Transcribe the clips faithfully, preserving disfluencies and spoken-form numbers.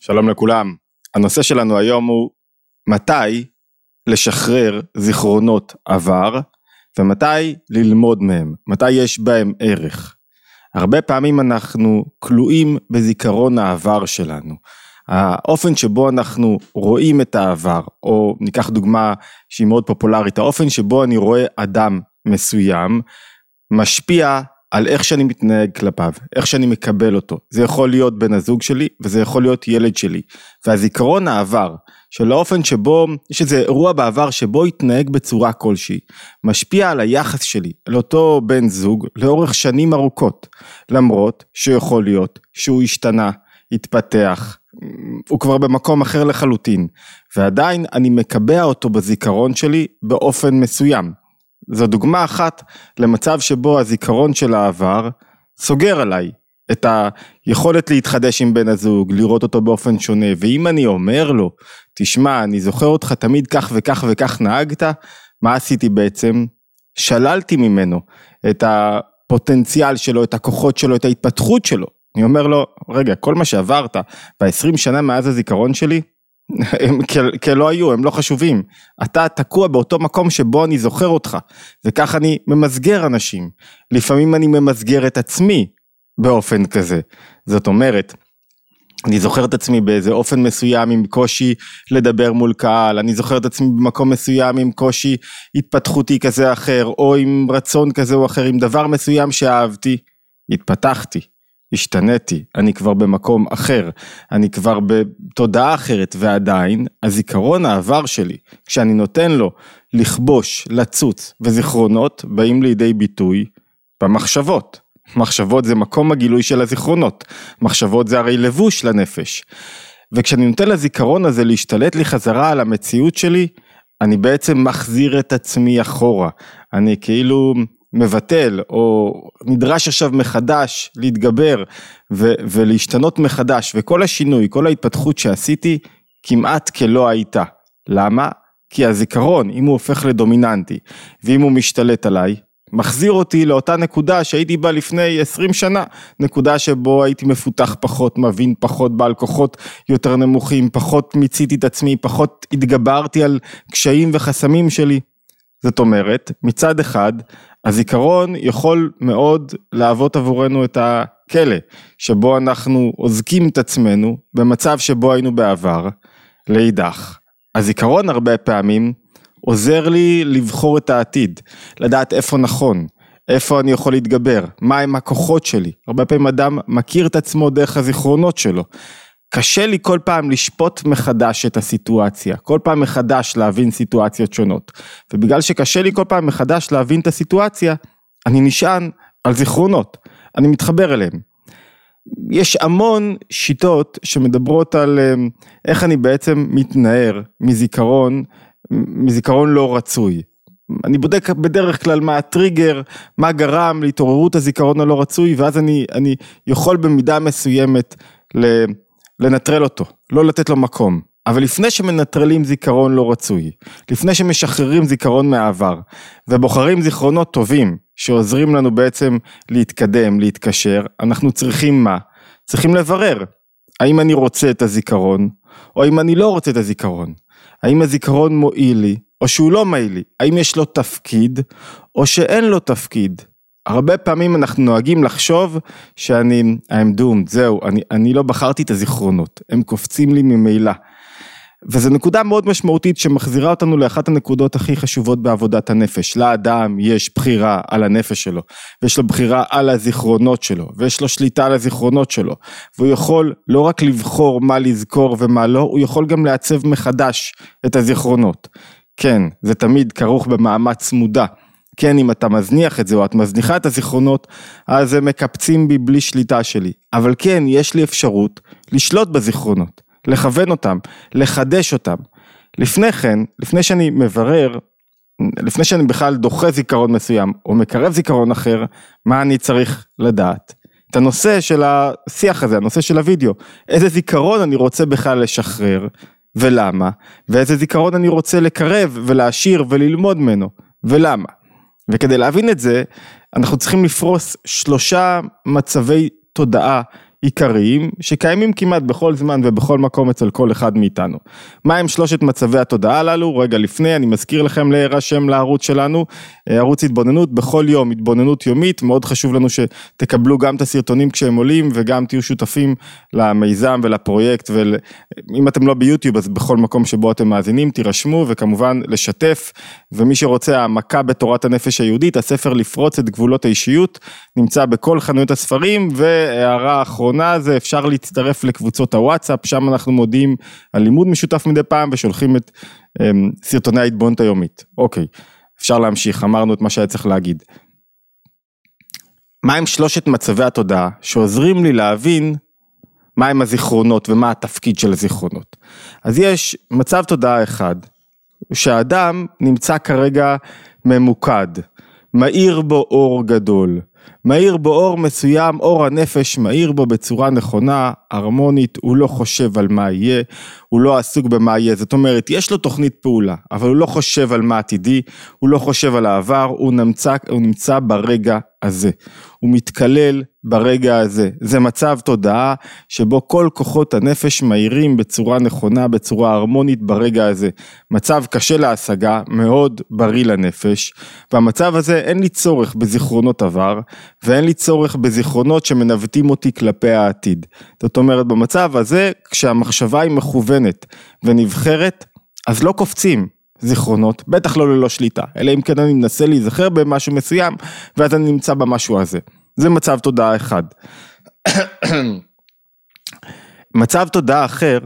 שלום לכולם. הנושא שלנו היום הוא מתי לשחרר זיכרונות עבר ומתי ללמוד מהם, מתי יש בהם ערך. הרבה פעמים אנחנו כלואים בזיכרון העבר שלנו. האופן שבו אנחנו רואים את העבר, או ניקח דוגמה שהיא מאוד פופולרית, האופן שבו אני רואה אדם מסוים משפיע על איך שאני מתנהג כלפיו, איך שאני מקבל אותו. זה יכול להיות בן הזוג שלי, וזה יכול להיות ילד שלי. והזיכרון העבר, של האופן שבו, יש איזה אירוע בעבר שבו התנהג בצורה כלשהי, משפיע על היחס שלי, לאותו בן זוג, לאורך שנים ארוכות, למרות שיכול להיות שהוא השתנה, התפתח, הוא כבר במקום אחר לחלוטין, ועדיין אני מקבע אותו בזיכרון שלי באופן מסוים. זו דוגמה אחת למצב שבו הזיכרון של העבר סוגר עליי את היכולת להתחדש עם בן הזוג, לראות אותו באופן שונה, ואם אני אומר לו, תשמע, אני זוכר אותך תמיד כך וכך וכך נהגת, מה עשיתי בעצם? שללתי ממנו את הפוטנציאל שלו, את הכוחות שלו, את ההתפתחות שלו. אני אומר לו, רגע, כל מה שעברת ב-עשרים שנה מאז הזיכרון שלי, הם כלא היו, הם לא חשובים. אתה תקוע באותו מקום שבו אני זוכר אותך, וכך אני ממסגר אנשים. לפעמים אני ממסגר את עצמי באופן כזה. זאת אומרת, אני זוכר את עצמי באיזה אופן מסוים עם קושי לדבר מול קהל, אני זוכר את עצמי במקום מסוים עם קושי התפתחותי כזה או אחר, או עם רצון כזה או אחר, עם דבר מסוים שאהבתי, התפתחתי. השתניתי, אני כבר במקום אחר, אני כבר בתודעה אחרת, ועדיין הזיכרון העבר שלי, כשאני נותן לו לכבוש, לצוץ, וזיכרונות באים לידי ביטוי במחשבות. מחשבות זה מקום הגילוי של הזיכרונות, מחשבות זה הרי לבוש לנפש, וכשאני נותן לזיכרון הזה להשתלט לי חזרה על המציאות שלי, אני בעצם מחזיר את עצמי אחורה, אני כאילו מבטל, או נדרש עכשיו מחדש להתגבר ו- ולהשתנות מחדש, וכל השינוי, כל ההתפתחות שעשיתי, כמעט כלא הייתה. למה? כי הזיכרון, אם הוא הופך לדומיננטי, ואם הוא משתלט עליי, מחזיר אותי לאותה נקודה שהייתי בה לפני עשרים שנה, נקודה שבו הייתי מפותח פחות, מבין פחות, בעל כוחות יותר נמוכים, פחות מיציתי את עצמי, פחות התגברתי על קשיים וחסמים שלי. זאת אומרת, מצד אחד, הזיכרון יכול מאוד להוות עבורנו את הכלא, שבו אנחנו עוזקים את עצמנו במצב שבו היינו בעבר, להידח. הזיכרון הרבה פעמים עוזר לי לבחור את העתיד, לדעת איפה נכון, איפה אני יכול להתגבר, מהם הכוחות שלי. הרבה פעמים אדם מכיר את עצמו דרך הזיכרונות שלו. קשה לי כל פעם לשפוט מחדש את הסיטואציה, כל פעם מחדש להבין סיטואציות שונות, ובגלל שקשה לי כל פעם מחדש להבין את הסיטואציה, אני נשען על זיכרונות, אני מתחבר אליהם. יש המון שיטות שמדברות על איך אני בעצם מתנער מזיכרון, מזיכרון לא רצוי. אני בודק בדרך כלל מה הטריגר, מה גרם להתעוררות הזיכרון הלא רצוי, ואז אני, אני יכול במידה מסוימת להתעוררות, לנטרל אותו, לא לתת לו מקום. אבל לפני שמנטרלים זיכרון לא רצוי, לפני שמשחררים זיכרון מהעבר, ובוחרים זיכרונות טובים, שעוזרים לנו בעצם להתקדם, להתקשר, אנחנו צריכים מה? צריכים לברר, האם אני רוצה את הזיכרון, או האם אני לא רוצה את הזיכרון, האם הזיכרון מועיל לי, או שהוא לא מועיל לי, האם יש לו תפקיד, או שאין לו תפקיד. הרבה פעמים אנחנו נוהגים לחשוב שאני, I'm doomed, זהו, אני, אני לא בחרתי את הזיכרונות, הם קופצים לי ממילא. וזו נקודה מאוד משמעותית שמחזירה אותנו לאחת הנקודות הכי חשובות בעבודת הנפש. לאדם יש בחירה על הנפש שלו, ויש לו בחירה על הזיכרונות שלו, ויש לו שליטה על הזיכרונות שלו, והוא יכול לא רק לבחור מה לזכור ומה לא, הוא יכול גם לעצב מחדש את הזיכרונות. כן, זה תמיד כרוך במאמץ מודע. כן, אם אתה מזניח את זה, או את מזניחה את הזיכרונות, אז הם מקפצים בי בלי שליטה שלי. אבל כן, יש לי אפשרות לשלוט בזיכרונות, לכוון אותם, לחדש אותם. לפני כן, לפני שאני מברר, לפני שאני בכלל דוחה זיכרון מסוים, או מקרב זיכרון אחר, מה אני צריך לדעת? את הנושא של השיח הזה, הנושא של הוידאו, איזה זיכרון אני רוצה בכלל לשחרר, ולמה? ואיזה זיכרון אני רוצה לקרב, ולהשאיר, וללמוד ממנו, ולמה? וכדי להבין את זה, אנחנו צריכים לפרוס שלושה מצבי תודעה עיקריים שקיימים כמעט בכל זמן ובכל מקום אצל כל אחד מאיתנו. מה הם שלושת מצבי התודעה הללו? רגע לפני, אני מזכיר לכם להירשם לערוץ שלנו, ערוץ התבוננות, בכל יום התבוננות יומית, מאוד חשוב לנו שתקבלו גם את הסרטונים כשהם עולים, וגם תהיו שותפים למיזם ולפרויקט, ואם אתם לא ביוטיוב, אז בכל מקום שבו אתם מאזינים, תירשמו, וכמובן לשתף, ומי שרוצה העמקה בתורת הנפש היהודית, הספר לפרוץ את גבולות האישיות, נמצא בכל חנויות הספרים, והערה אחרונה זה אפשר להצטרף לקבוצות הוואטסאפ, שם אנחנו מודיעים על לימוד משותף מדי פעם, ושולחים את אמ, סרטוני ההתבוננות היומית. אוקיי, אפשר להמשיך, אמרנו את מה שהיה צריך להגיד. מה הם שלושת מצבי התודעה שעוזרים לי להבין מה הם הזיכרונות ומה התפקיד של הזיכרונות? אז יש מצב תודעה אחד, שהאדם נמצא כרגע ממוקד, מאיר בו אור גדול, מאיר בו אור מסוים, אור הנפש מאיר בו בצורה נכונה, הרמונית, הוא לא חושב על מה יהיה, הוא לא עסוק במה יהיה, זאת אומרת, יש לו תוכנית פעולה, אבל הוא לא חושב על מה עתידי, הוא לא חושב על העבר, הוא נמצא, הוא נמצא ברגע הזה, הוא מתקלל ברגע הזה, זה מצב תודעה שבו כל כוחות הנפש מאירים בצורה נכונה, בצורה הרמונית ברגע הזה, מצב קשה להשגה, מאוד בריא לנפש, והמצב הזה אין לי צורך בזיכרונות עבר, ואין לי צורך בזיכרונות שמנווטים אותי כלפי העתיד, זאת אומרת במצב הזה כשהמחשבה היא מכוונת ונבחרת, אז לא קופצים, זיכרונות, בטח לא ללא שליטה, אלא אם כן אני מנסה להיזכר במשהו מסוים, ואז אני נמצא במשהו הזה. זה מצב תודעה אחד. מצב תודעה אחר,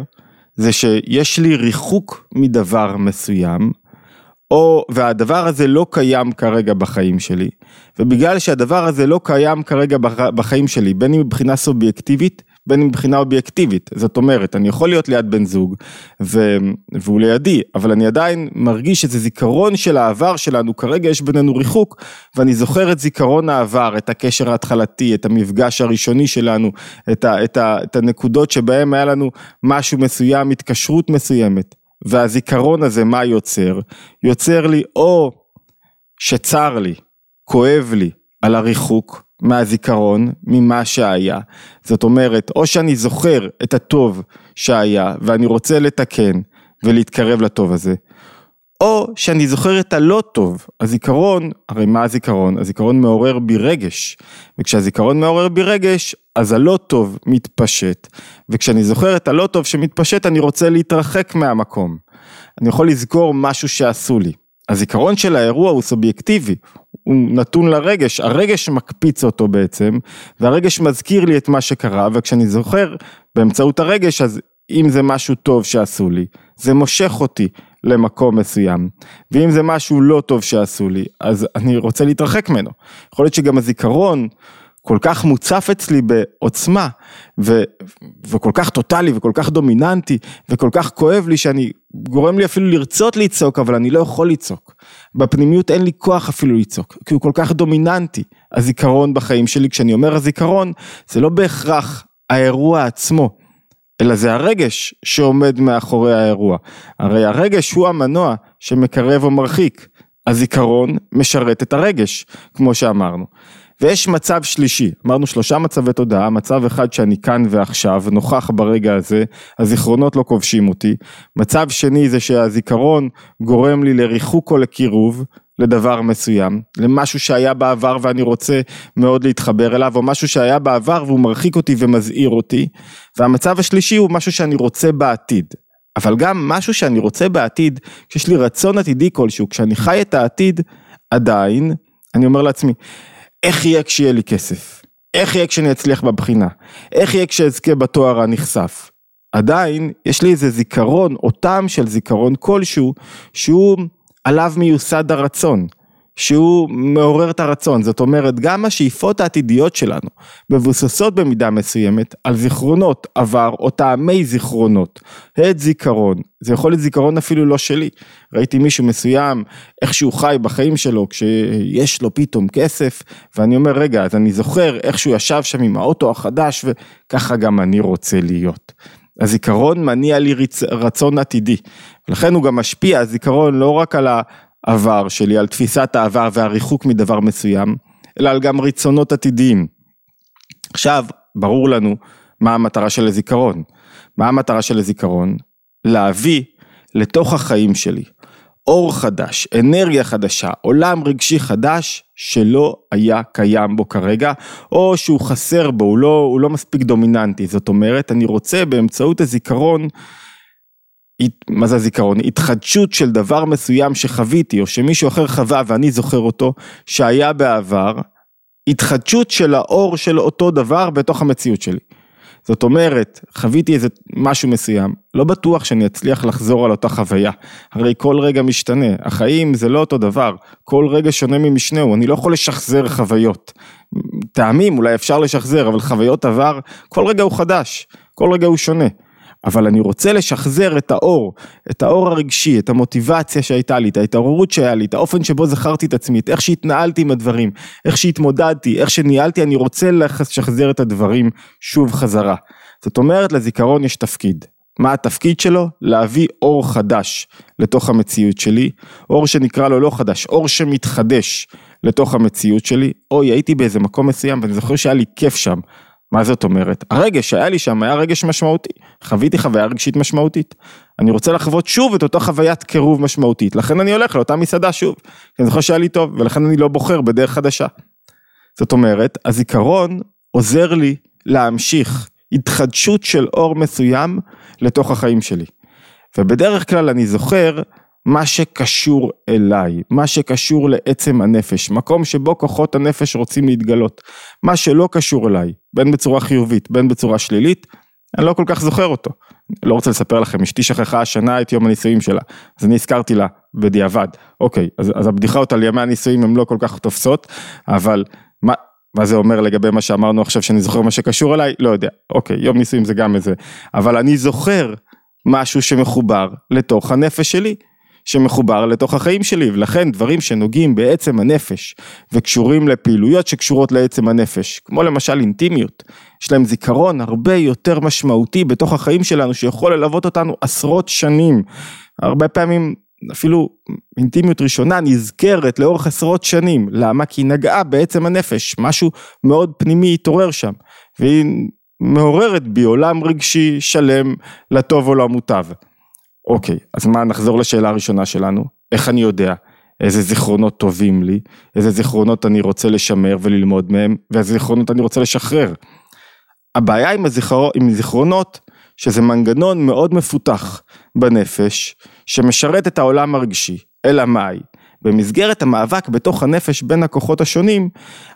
זה שיש לי ריחוק מדבר מסוים, או, והדבר הזה לא קיים כרגע בחיים שלי, ובגלל שהדבר הזה לא קיים כרגע בחיים שלי, בין אם מבחינה סובייקטיבית, בין אם מבחינה אובייקטיבית, זאת אומרת, אני יכול להיות ליד בן זוג, ו... והוא לידי, אבל אני עדיין מרגיש איזה זיכרון של העבר שלנו, כרגע יש בינינו ריחוק, ואני זוכר את זיכרון העבר, את הקשר ההתחלתי, את המפגש הראשוני שלנו, את, ה... את, ה... את הנקודות שבהם היה לנו משהו מסוים, התקשרות מסוימת, והזיכרון הזה מה יוצר? יוצר לי או שצר לי, כואב לי על הריחוק, מהזיכרון, ממה שהיה. זאת אומרת, או שאני זוכר את הטוב שהיה, ואני רוצה לתקן ולהתקרב לטוב הזה, או שאני זוכר את הלא טוב. הזיכרון, הרי מה הזיכרון? הזיכרון מעורר בי רגש, וכשהזיכרון מעורר בי רגש, אז הלא טוב מתפשט, וכשאני זוכר את הלא טוב שמתפשט, אני רוצה להתרחק מהמקום. אני יכול לזכור משהו שעשו לי. הזיכרון של האירוע הוא סובייקטיבי, הוא נתון לרגש, הרגש מקפיץ אותו בעצם, והרגש מזכיר לי את מה שקרה, וכשאני זוכר באמצעות הרגש, אז אם זה משהו טוב שעשו לי, זה מושך אותי למקום מסוים, ואם זה משהו לא טוב שעשו לי, אז אני רוצה להתרחק ממנו. יכול להיות שגם הזיכרון כל כך מוצף אצלי בעוצמה, ו- וכל כך טוטלי, וכל כך דומיננטי, וכל כך כואב לי, שאני גורם לי אפילו לרצות לצעוק, אבל אני לא יכול לצעוק. בפנימיות אין לי כוח אפילו לצעוק, כי הוא כל כך דומיננטי. הזיכרון בחיים שלי, כשאני אומר הזיכרון, זה לא בהכרח האירוע עצמו, אלא זה הרגש שעומד מאחורי האירוע. הרי הרגש הוא המנוע שמקרב או מרחיק. הזיכרון משרת את הרגש, כמו שאמרנו. ויש מצב שלישי, אמרנו שלושה מצבי תודעה, מצב אחד שאני כאן ועכשיו, נוכח ברגע הזה, הזיכרונות לא כובשים אותי, מצב שני זה שהזיכרון גורם לי לריחוק או לקירוב, לדבר מסוים, למשהו שהיה בעבר ואני רוצה מאוד להתחבר אליו, או משהו שהיה בעבר והוא מרחיק אותי ומזהיר אותי, והמצב השלישי הוא משהו שאני רוצה בעתיד, אבל גם משהו שאני רוצה בעתיד, כשיש לי רצון עתידי כלשהו, כשאני חי את העתיד, עדיין, אני אומר לעצמי, איך יהיה כשיהיה לי כסף? איך יהיה כשאני אצליח בבחינה? איך יהיה כשאזכה בתואר הנכסף? עדיין, יש לי איזה זיכרון, או טעם של זיכרון כלשהו, שהוא עליו מיוסד הרצון, שהוא מעורר את הרצון, זאת אומרת, גם השאיפות העתידיות שלנו, מבוססות במידה מסוימת, על זיכרונות עבר, או טעמי זיכרונות, את זיכרון, זה יכול להיות זיכרון אפילו לא שלי, ראיתי מישהו מסוים, איך שהוא חי בחיים שלו, כשיש לו פתאום כסף, ואני אומר, רגע, אז אני זוכר איך שהוא ישב שם עם האוטו החדש, וככה גם אני רוצה להיות. הזיכרון מניע לי רצון עתידי, ולכן הוא גם משפיע, הזיכרון לא רק על ה... עבר שלי, על תפיסת העבר והריחוק מדבר מסוים, אלא על גם רצונות עתידיים. עכשיו, ברור לנו, מה המטרה של הזיכרון? מה המטרה של הזיכרון? להביא לתוך החיים שלי אור חדש, אנרגיה חדשה, עולם רגשי חדש שלא היה קיים בו כרגע, או שהוא חסר בו, הוא לא, הוא לא מספיק דומיננטי. זאת אומרת, אני רוצה באמצעות הזיכרון, מה זה הזיכרון? התחדשות של דבר מסוים שחוויתי, או שמישהו אחר חווה ואני זוכר אותו, שהיה בעבר, התחדשות של האור של אותו דבר בתוך המציאות שלי. זאת אומרת, חוויתי איזה משהו מסוים, לא בטוח שאני אצליח לחזור על אותה חוויה, הרי כל רגע משתנה, החיים זה לא אותו דבר, כל רגע שונה ממשנהו, אני לא יכול לשחזר חוויות, טעמים אולי אפשר לשחזר, אבל חוויות עבר, כל רגע הוא חדש, כל רגע הוא שונה, אבל אני רוצה לשחזר את האור, את האור הרגשי, את המוטיבציה שהייתה לי, את ההתעוררות שהיה לי, את האופן שבו זכרתי את עצמי, איך שהתנהלתי עם הדברים, איך שהתמודדתי, איך שניהלתי, אני רוצה לשחזר את הדברים שוב חזרה. זאת אומרת, לזיכרון יש תפקיד. מה התפקיד שלו? להביא אור חדש לתוך המציאות שלי, אור שנקרא לו לא חדש, אור שמתחדש לתוך המציאות שלי, אוי, הייתי באיזה מקום מסוים, ואני זוכר שהיה לי כיף שם, מה זאת אומרת? הרגש שהיה לי שם היה רגש משמעותי, חוויתי חוויה רגשית משמעותית, אני רוצה לחוות שוב את אותה חוויית קירוב משמעותית, לכן אני הולך לאותה מסעדה שוב, כי אני זוכר שהיה לי טוב, ולכן אני לא בוחר בדרך חדשה. זאת אומרת, הזיכרון עוזר לי להמשיך התחדשות של אור מסוים לתוך החיים שלי, ובדרך כלל אני זוכר מה שקשור אליי, מה שקשור לעצם הנפש, מקום שבו כוחות הנפש רוצים להתגלות, מה שלא קשור אליי, בין בצורה חיובית, בין בצורה שלילית, אני לא כל כך זוכר אותו. לא רוצה לספר לכם, אשתי שכחה השנה את יום הניסויים שלה, אז אני הזכרתי לה בדיעבד, אוקיי, אז, אז הבדיחות על ימי הניסויים הן לא כל כך תופסות, אבל מה, מה זה אומר לגבי מה שאמרנו עכשיו, שאני זוכר מה שקשור אליי? לא יודע, אוקיי, יום ניסויים זה גם איזה, אבל אני זוכר משהו שמחובר לתוך הנפש שלי, שמחובר לתוך החיים שלי, ולכן דברים שנוגעים בעצם הנפש, וקשורים לפעילויות שקשורות לעצם הנפש, כמו למשל אינטימיות, יש להם זיכרון הרבה יותר משמעותי בתוך החיים שלנו, שיכול ללוות אותנו עשרות שנים, הרבה פעמים אפילו אינטימיות ראשונה נזכרת לאורך עשרות שנים, למה? כי היא נגעה בעצם הנפש, משהו מאוד פנימי התעורר שם, והיא מעוררת בי עולם רגשי שלם, לטוב או למוטב. אוקיי, אז מה, נחזור לשאלה הראשונה שלנו, איך אני יודע איזה זיכרונות טובים לי, איזה זיכרונות אני רוצה לשמר וללמוד מהם, ואיזה זיכרונות אני רוצה לשחרר. הבעיה עם הזיכרונות, שזה מנגנון מאוד מפותח בנפש, שמשרת את העולם הרגשי, אלא מאי, במסגרת המאבק בתוך הנפש בין הכוחות השונים,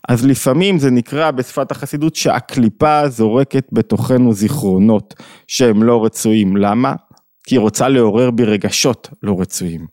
אז לפעמים זה נקרא בשפת החסידות, שהקליפה זורקת בתוכנו זיכרונות, שהם לא רצויים, למה? כי היא רוצה לעורר ברגשות לא רצויים.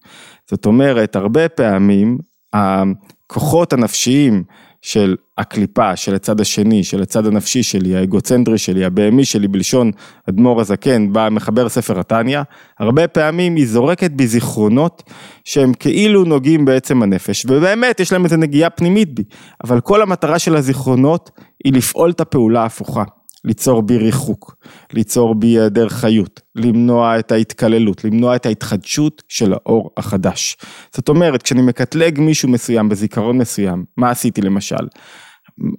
זאת אומרת, הרבה פעמים, הכוחות הנפשיים של הקליפה, של הצד השני, של הצד הנפשי שלי, האגוצנטרי שלי, הבהמי שלי, בלשון אדמו"ר הזקן, בא מחבר ספר התניא, הרבה פעמים היא זורקת בזיכרונות, שהם כאילו נוגעים בעצם הנפש, ובאמת יש להם איזו נגיעה פנימית בי, אבל כל המטרה של הזיכרונות, היא לפעול את הפעולה ההפוכה. ליצור בי ריחוק, ליצור בי היעדר חיות, למנוע את ההתקללות, למנוע את ההתחדשות של האור החדש. זאת אומרת, כשאני מקטלג מישהו מסוים בזיכרון מסוים, מה עשיתי למשל?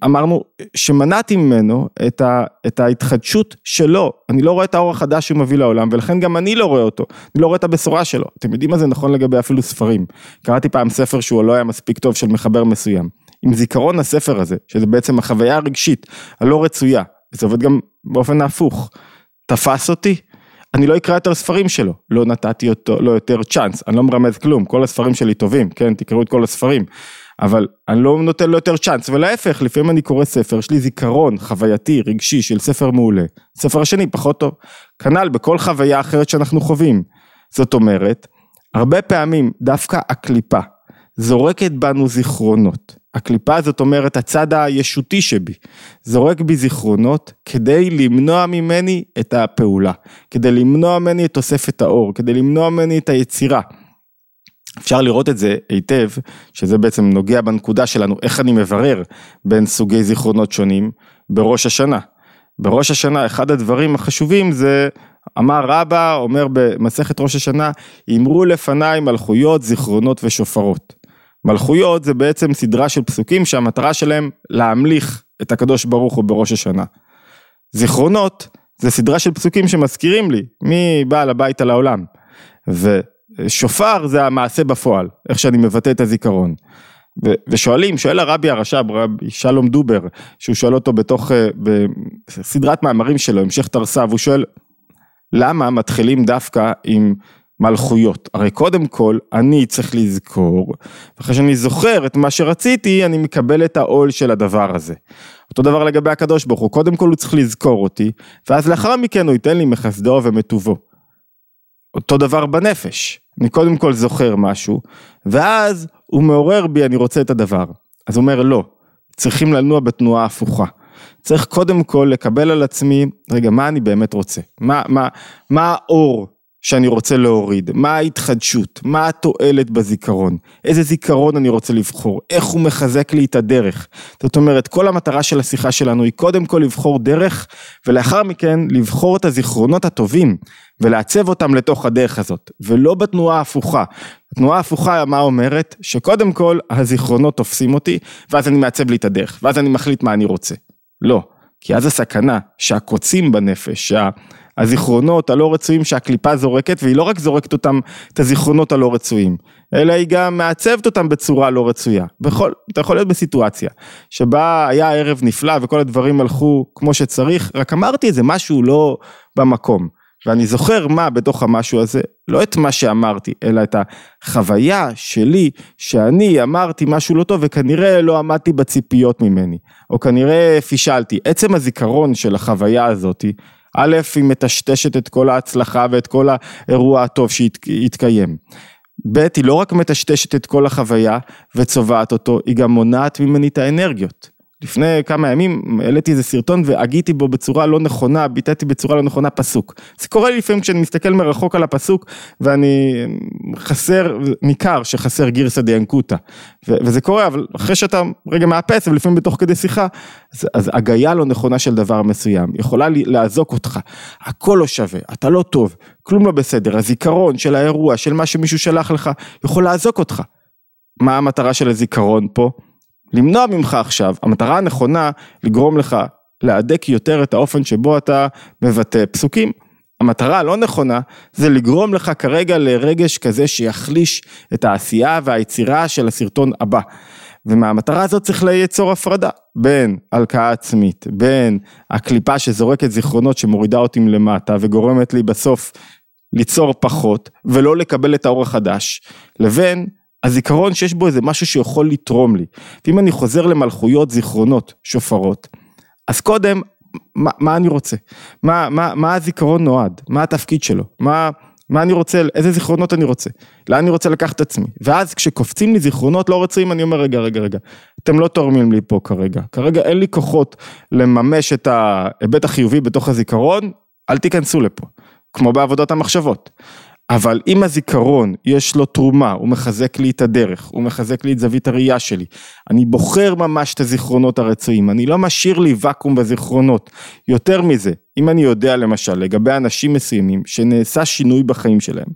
אמרנו שמנעתי ממנו את, ה, את ההתחדשות שלו, אני לא רואה את האור החדש שהוא מביא לעולם, ולכן גם אני לא רואה אותו, אני לא רואה את הבשורה שלו. אתם יודעים מה זה נכון לגבי אפילו ספרים, קראתי פעם ספר שהוא לא היה מספיק טוב של מחבר מסוים, עם זיכרון הספר הזה, שזה בעצם החוויה הרגשית, הלא רצויה, זה עובד גם באופן ההפוך, תפס אותי, אני לא אקרא יותר ספרים שלו, לא נתתי אותו, לא יותר צ'אנס, אני לא מרמז כלום, כל הספרים שלי טובים, כן, תקראו את כל הספרים, אבל אני לא נותן לו יותר צ'אנס, ולהפך, לפעמים אני קורא ספר, יש לי זיכרון חווייתי, רגשי, של ספר מעולה, ספר השני פחות טוב, כנ"ל בכל חוויה אחרת שאנחנו חווים, זאת אומרת, הרבה פעמים דווקא הקליפה, זורקת בנו זיכרונות, הקליפה זאת אומרת הצד הישותי שבי, זורק בי זיכרונות כדי למנוע ממני את הפעולה, כדי למנוע ממני את תוספת האור, כדי למנוע ממני את היצירה. אפשר לראות את זה היטב, שזה בעצם נוגע בנקודה שלנו, איך אני מברר בין סוגי זיכרונות שונים בראש השנה. בראש השנה אחד הדברים החשובים זה, אמר רבא, אומר במסכת ראש השנה, אמרו לפניי מלכויות, זיכרונות ושופרות. מלכויות זה בעצם סדרה של פסוקים שהמטרה שלהם להמליך את הקדוש ברוך הוא בראש השנה. זיכרונות, זה סדרה של פסוקים שמזכירים לי, מי בעל הבית על העולם, ושופר זה המעשה בפועל, איך שאני מבטא את הזיכרון, ו- ושואלים, שואל הרבי הרש"ב, רבי שלום דובר, שהוא שואל אותו בתוך, בסדרת מאמרים שלו, המשך תרס"ב, הוא שואל, למה מתחילים דווקא עם מלכויות? הרי קודם כל, אני צריך לזכור, ואחרי שאני זוכר את מה שרציתי, אני מקבל את העול של הדבר הזה. אותו דבר לגבי הקדוש ברוך הוא, קודם כל הוא צריך לזכור אותי, ואז לאחר מכן הוא ייתן לי מחסדו ומטובו. אותו דבר בנפש, אני קודם כל זוכר משהו, ואז הוא מעורר בי, אני רוצה את הדבר. אז הוא אומר, לא, צריכים לנוע בתנועה הפוכה. צריך קודם כל לקבל על עצמי, רגע, מה אני באמת רוצה? מה, מה, מה האור שאני רוצה להוריד? מה ההתחדשות? מה התועלת בזיכרון? איזה זיכרון אני רוצה לבחור? איך הוא מחזק לי את הדרך? זאת אומרת, כל המטרה של השיחה שלנו היא קודם כל לבחור דרך, ולאחר מכן לבחור את הזיכרונות הטובים, ולעצב אותם לתוך הדרך הזאת, ולא בתנועה הפוכה. התנועה הפוכה, מה אומרת? שקודם כל הזיכרונות תופסים אותי, ואז אני מעצב לי את הדרך, ואז אני מחליט מה אני רוצה. לא, כי אז הסכנה שהקוצים בנפש, שה... הזיכרונות הלא רצויים שהקליפה זורקת, והיא לא רק זורקת אותם את הזיכרונות הלא רצויים, אלא היא גם מעצבת אותם בצורה לא רצויה. בכל, אתה יכול להיות בסיטואציה, שבה היה ערב נפלא וכל הדברים הלכו כמו שצריך, רק אמרתי איזה משהו לא במקום, ואני זוכר מה בתוך המשהו הזה, לא את מה שאמרתי, אלא את החוויה שלי, שאני אמרתי משהו לא טוב, וכנראה לא עמדתי בציפיות ממני, או כנראה פישלתי. עצם הזיכרון של החוויה הזאת, א', היא מטשטשת את כל ההצלחה ואת כל האירוע הטוב שהתקיים. ב', היא לא רק מטשטשת את כל החוויה וצובעת אותו, היא גם מונעת ממני את האנרגיות. לפני כמה ימים העליתי איזה סרטון והגיתי בו בצורה לא נכונה, ביטאתי בצורה לא נכונה פסוק. זה קורה לי לפעמים כשאני מסתכל מרחוק על הפסוק, ואני חסר, ניכר שחסר גרסא דינקותא. ו- וזה קורה, אבל אחרי שאתה רגע מאפס, ולפעמים בתוך כדי שיחה, אז, אז הגיה לא נכונה של דבר מסוים, יכולה לי, לעזוק אותך, הכל לא שווה, אתה לא טוב, כלום לא בסדר, הזיכרון של האירוע, של מה שמישהו שלח לך, יכול לעזוק אותך. מה המטרה של הזיכרון פה? למנוע ממך עכשיו, המטרה הנכונה לגרום לך להדק יותר את האופן שבו אתה מבטא פסוקים, המטרה הלא נכונה זה לגרום לך כרגע לרגש כזה שיחליש את העשייה והיצירה של הסרטון הבא, ומהמטרה הזאת צריך ליצור הפרדה, בין הלקאה עצמית, בין הקליפה שזורקת זיכרונות שמורידה אותי למטה וגורמת לי בסוף ליצור פחות ולא לקבל את האור החדש, לבין הזיכרון שיש בו איזה משהו שיכול לתרום לי. ואם אני חוזר למלכויות, זיכרונות, שופרות, אז קודם, מה, מה אני רוצה? מה, מה, מה הזיכרון נועד? מה התפקיד שלו? מה, מה אני רוצה? איזה זיכרונות אני רוצה? לאן אני רוצה לקחת עצמי? ואז כשקופצים לי זיכרונות לא רצויים, אני אומר, רגע, רגע, רגע, אתם לא תורמים לי פה כרגע. כרגע אין לי כוחות לממש את ההיבט החיובי בתוך הזיכרון, אל תיכנסו לפה, כמו בעבודות המחשבות. אבל אם הזיכרון יש לו תרומה, הוא מחזק לי את הדרך, הוא מחזק לי את זווית הראייה שלי, אני בוחר ממש את הזיכרונות הרצויים, אני לא משאיר לי וקום בזיכרונות, יותר מזה, אם אני יודע למשל, לגבי אנשים מסוימים, שנעשה שינוי בחיים שלהם,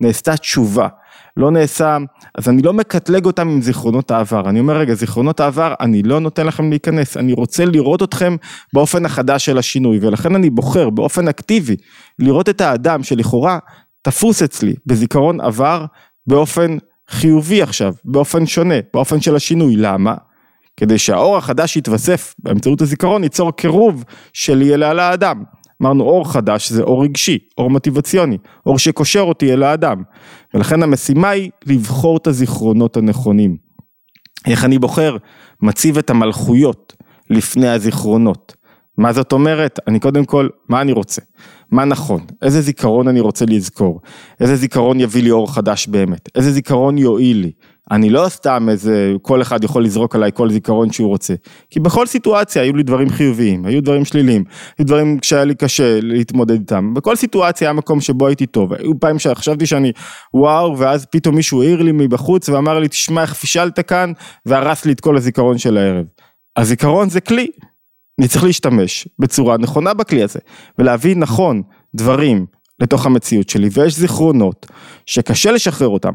נעשתה תשובה, לא נעשה, אז אני לא מקטלג אותם עם זיכרונות העבר, אני אומר רגע, זיכרונות העבר, אני לא נותן לכם להיכנס, אני רוצה לראות אתכם באופן החדש של השינוי, ולכן אני בוחר באופן אקטיבי, לראות את האדם שלכאורה תפוס אצלי בזיכרון עבר באופן חיובי עכשיו, באופן שונה, באופן של השינוי. למה? כדי שהאור החדש יתווסף באמצעות הזיכרון, ייצור קירוב שלי אל על האדם. אמרנו, אור חדש זה אור רגשי, אור מוטיבציוני, אור שקושר אותי אל האדם. ולכן המשימה היא לבחור את הזיכרונות הנכונים. איך אני בוחר? מציב את המלכויות לפני הזיכרונות. מה זאת אומרת? אני קודם כל, מה אני רוצה? מה נכון? איזה זיכרון אני רוצה לזכור? איזה זיכרון יביא לי אור חדש באמת? איזה זיכרון יועיל לי? אני לא סתם איזה, כל אחד יכול לזרוק עליי כל זיכרון שהוא רוצה. כי בכל סיטואציה היו לי דברים חיוביים, היו דברים שליליים, היו דברים שהיה לי קשה להתמודד איתם. בכל סיטואציה היה מקום שבו הייתי טוב. היו פעמים שחשבתי שאני וואו, ואז פתאום מישהו העיר לי מבחוץ ואמר לי, תשמע, איך פישלת כאן, והרס לי את כל הזיכרון של הערב. הזיכרון זה כלי. אני צריך להשתמש בצורה נכונה בכלי הזה, ולהביא נכון דברים לתוך המציאות שלי, ויש זיכרונות שקשה לשחרר אותם,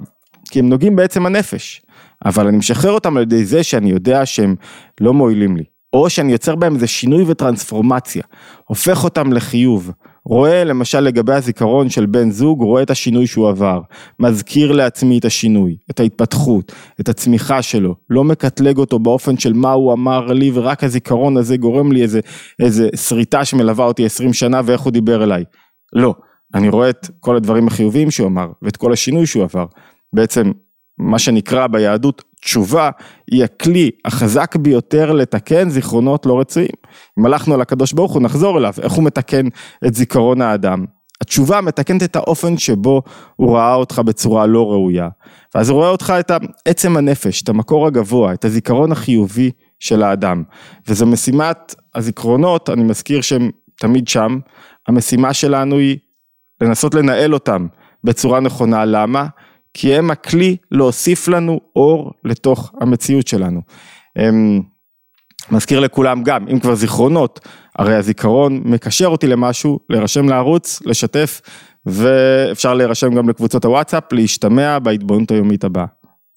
כי הם נוגעים בעצם הנפש, אבל אני משחרר אותם על ידי זה שאני יודע שהם לא מועילים לי, או שאני יוצר בהם איזה שינוי וטרנספורמציה, הופך אותם לחיוב, רואה למשל לגבי הזיכרון של בן זוג, רואה את השינוי שהוא עבר, מזכיר לעצמי את השינוי, את ההתפתחות, את הצמיחה שלו, לא מקטלג אותו באופן של מה הוא אמר לי, ורק הזיכרון הזה גורם לי איזה, איזה שריטה שמלווה אותי עשרים שנה ואיך הוא דיבר אליי. לא, אני רואה את כל הדברים החיוביים שהוא אמר, ואת כל השינוי שהוא עבר. בעצם מה שנקרא ביהדות תשובה, היא הכלי החזק ביותר לתקן זיכרונות לא רצויים. אם הלכנו לקדוש ברוך הוא, נחזור אליו, איך הוא מתקן את זיכרון האדם. התשובה מתקנת את האופן שבו הוא ראה אותך בצורה לא ראויה. ואז הוא רואה אותך את עצם הנפש, את המקור הגבוה, את הזיכרון החיובי של האדם. וזו משימת הזיכרונות, אני מזכיר שהם תמיד שם, המשימה שלנו היא לנסות לנהל אותם בצורה נכונה. למה? כי הם הכלי להוסיף לנו אור לתוך המציאות שלנו. מזכיר לכולם גם, אם כבר זיכרונות, הרי הזיכרון מקשר אותי למשהו, להירשם לערוץ, לשתף, ואפשר להירשם גם לקבוצות הוואטסאפ, להשתמע בהתבונות היומית הבאה.